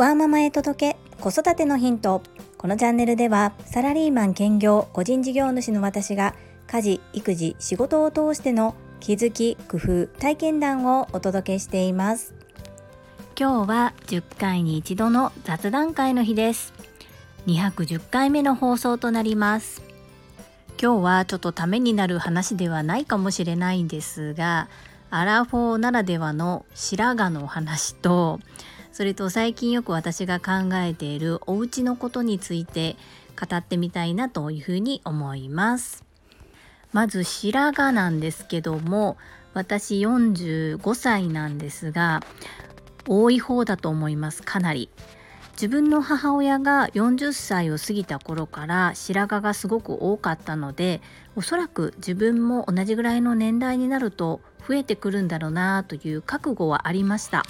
ワーママへ届け、子育てのヒント。このチャンネルではサラリーマン兼業個人事業主の私が家事・育児・仕事を通しての気づき・工夫・体験談をお届けしています。今日は10回に一度の雑談会の日です。210回目の放送となります。今日はちょっとためになる話ではないかもしれないんですが、アラフォーならではの白髪の話と、それと最近よく私が考えているお家のことについて語ってみたいなというふうに思います。まず白髪なんですけども、私45歳なんですが、多い方だと思います。かなり自分の母親が40歳を過ぎた頃から白髪がすごく多かったので、おそらく自分も同じぐらいの年代になると増えてくるんだろうなという覚悟はありました。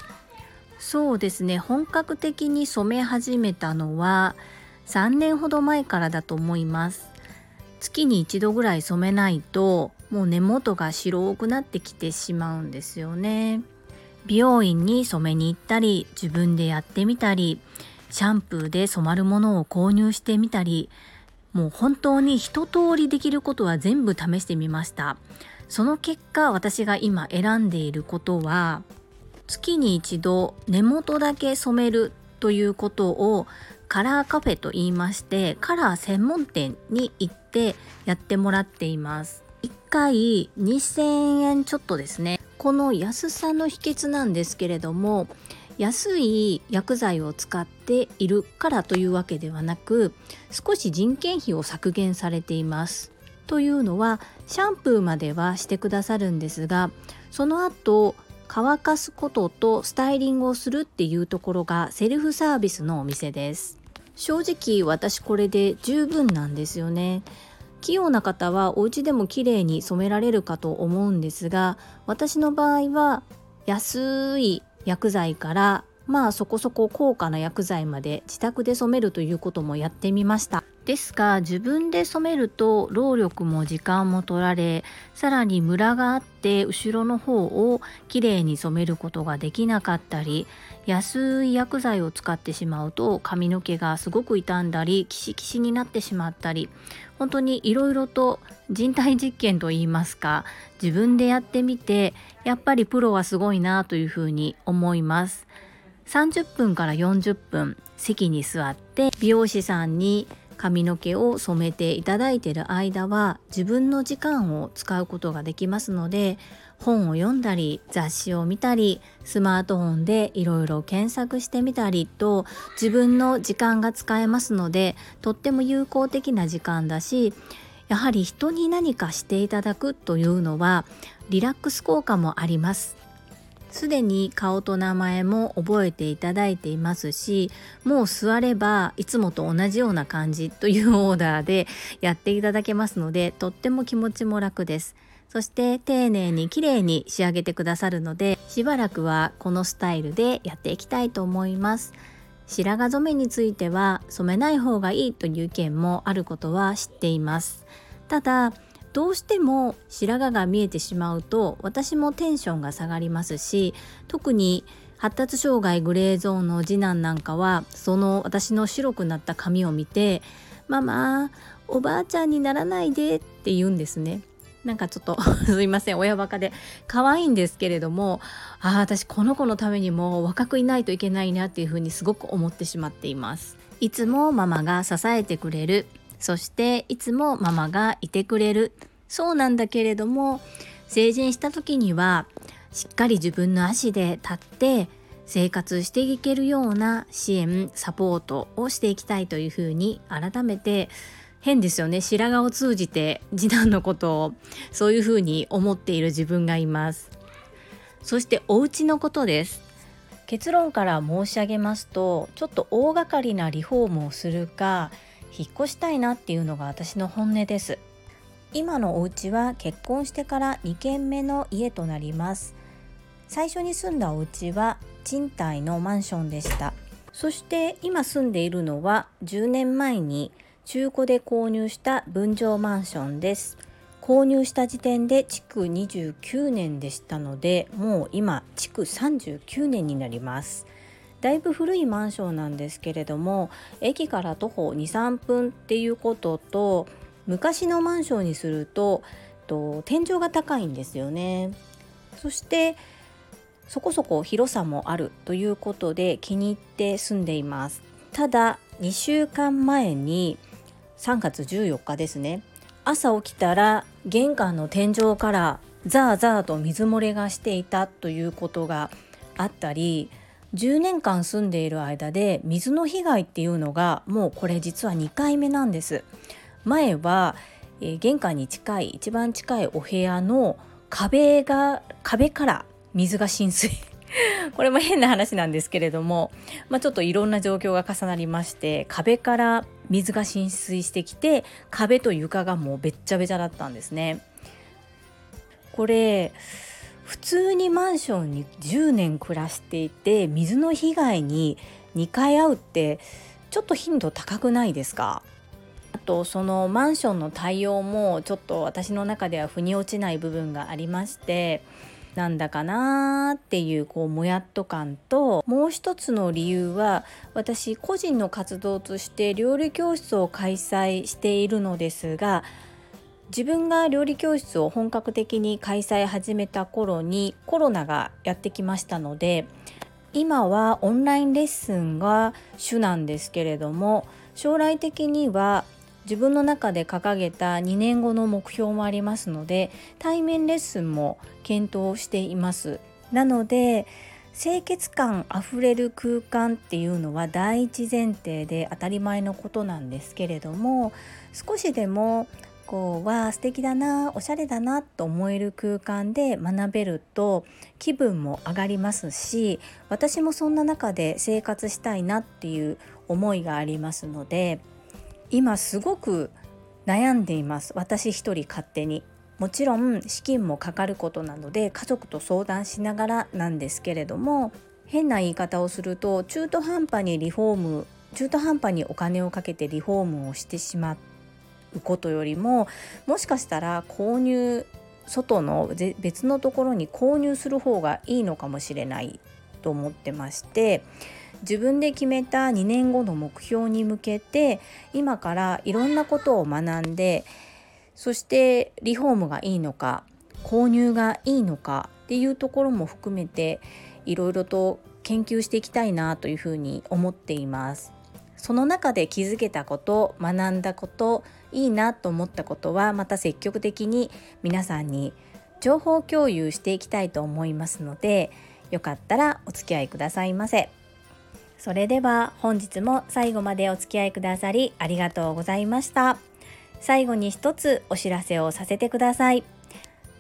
そうですね、本格的に染め始めたのは3年ほど前からだと思います。月に一度ぐらい染めないともう根元が白くなってきてしまうんですよね。美容院に染めに行ったり、自分でやってみたり、シャンプーで染まるものを購入してみたり、もう本当に一通りできることは全部試してみました。その結果、私が今選んでいることは、月に一度根元だけ染めるということをカラーカフェと言いまして、カラー専門店に行ってやってもらっています。1回2000円ちょっとですね。この安さの秘訣なんですけれども、安い薬剤を使っているからというわけではなく、少し人件費を削減されています。というのは、シャンプーまではしてくださるんですが、その後乾かすこととスタイリングをするっていうところがセルフサービスのお店です。正直私これで十分なんですよね。器用な方はお家でも綺麗に染められるかと思うんですが、私の場合は安い薬剤からそこそこ高価な薬剤まで自宅で染めるということもやってみました。ですが、自分で染めると労力も時間も取られ、さらにムラがあって後ろの方をきれいに染めることができなかったり、安い薬剤を使ってしまうと髪の毛がすごく傷んだりキシキシになってしまったり、本当にいろいろと人体実験といいますか、自分でやってみて、やっぱりプロはすごいなというふうに思います。30分から40分席に座って美容師さんに髪の毛を染めていただいている間は、自分の時間を使うことができますので、本を読んだり雑誌を見たり、スマートフォンでいろいろ検索してみたりと、自分の時間が使えますので、とっても有効的な時間だし、やはり人に何かしていただくというのはリラックス効果もあります。すでに顔と名前も覚えていただいていますし、もう座ればいつもと同じような感じというオーダーでやっていただけますので、とっても気持ちも楽です。そして丁寧に綺麗に仕上げてくださるので、しばらくはこのスタイルでやっていきたいと思います。白髪染めについては染めない方がいいという意見もあることは知っています。ただ、どうしても白髪が見えてしまうと私もテンションが下がりますし、特に発達障害グレーゾーンの次男なんかは、その私の白くなった髪を見て、ママおばあちゃんにならないでって言うんですね。なんかちょっとすいません、親バカで可愛いんですけれども、私この子のためにも若くいないといけないなっていうふうにすごく思ってしまっています。いつもママが支えてくれる、そしていつもママがいてくれる、そうなんだけれども、成人した時にはしっかり自分の足で立って生活していけるような支援サポートをしていきたいというふうに改めて、変ですよね、白髪を通じて次男のことをそういうふうに思っている自分がいます。そしてお家のことです。結論から申し上げますと、ちょっと大掛かりなリフォームをするか引っ越したいなっていうのが私の本音です。今のお家は結婚してから2軒目の家となります。最初に住んだお家は賃貸のマンションでした。そして今住んでいるのは10年前に中古で購入した分譲マンションです。購入した時点で築29年でしたので、もう今築39年になります。だいぶ古いマンションなんですけれども、駅から徒歩 2,3 分っていうことと、昔のマンションにすると天井が高いんですよね。そしてそこそこ広さもあるということで気に入って住んでいます。ただ2週間前に3月14日ですね、朝起きたら玄関の天井からザーザーと水漏れがしていたということがあったり、10年間住んでいる間で水の被害っていうのがもうこれ実は2回目なんです。前は玄関に近い一番近いお部屋の壁から水が浸水これも変な話なんですけれども、ちょっといろんな状況が重なりまして、壁から水が浸水してきて、壁と床がもうべっちゃべちゃだったんですね。これ普通にマンションに10年暮らしていて水の被害に2回遭うってちょっと頻度高くないですか？あとそのマンションの対応もちょっと私の中では腑に落ちない部分がありまして、なんだかなーっていうもやっと感と、もう一つの理由は私個人の活動として料理教室を開催しているのですが、自分が料理教室を本格的に開催始めた頃にコロナがやってきましたので、今はオンラインレッスンが主なんですけれども、将来的には自分の中で掲げた2年後の目標もありますので、対面レッスンも検討しています。なので清潔感あふれる空間っていうのは第一前提で当たり前のことなんですけれども、少しでもわあ素敵だな、おしゃれだなと思える空間で学べると気分も上がりますし、私もそんな中で生活したいなっていう思いがありますので、今すごく悩んでいます。私一人勝手に。もちろん資金もかかることなので家族と相談しながらなんですけれども、変な言い方をすると中途半端にお金をかけてリフォームをしてしまうことよりも、もしかしたら外の別のところに購入する方がいいのかもしれないと思ってまして、自分で決めた2年後の目標に向けて今からいろんなことを学んで、そしてリフォームがいいのか購入がいいのかっていうところも含めていろいろと研究していきたいなというふうに思っています。その中で気づけたこと、学んだこと、いいなと思ったことはまた積極的に皆さんに情報共有していきたいと思いますので、よかったらお付き合いくださいませ。それでは本日も最後までお付き合いくださりありがとうございました。最後に一つお知らせをさせてください。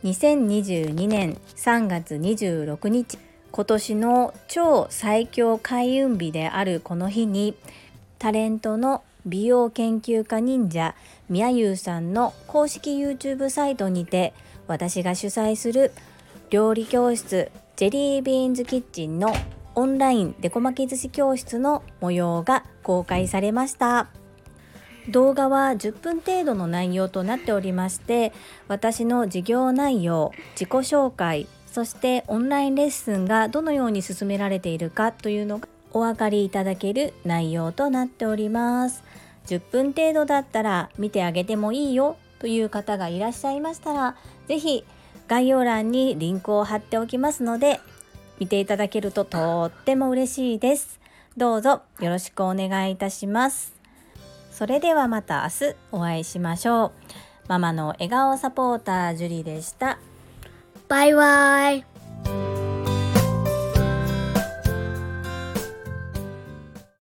2022年3月26日、今年の超最強開運日であるこの日に、タレントの美容研究家忍者みやゆうさんの公式 YouTube サイトにて、私が主催する料理教室ジェリービーンズキッチンのオンラインデコ巻き寿司教室の模様が公開されました。動画は10分程度の内容となっておりまして、私の事業内容、自己紹介、そしてオンラインレッスンがどのように進められているかというのがお分かりいただける内容となっております。10分程度だったら見てあげてもいいよという方がいらっしゃいましたら、ぜひ概要欄にリンクを貼っておきますので、見ていただけるととっても嬉しいです。どうぞよろしくお願いいたします。それではまた明日お会いしましょう。ママの笑顔サポータージュリでした。バイバイ。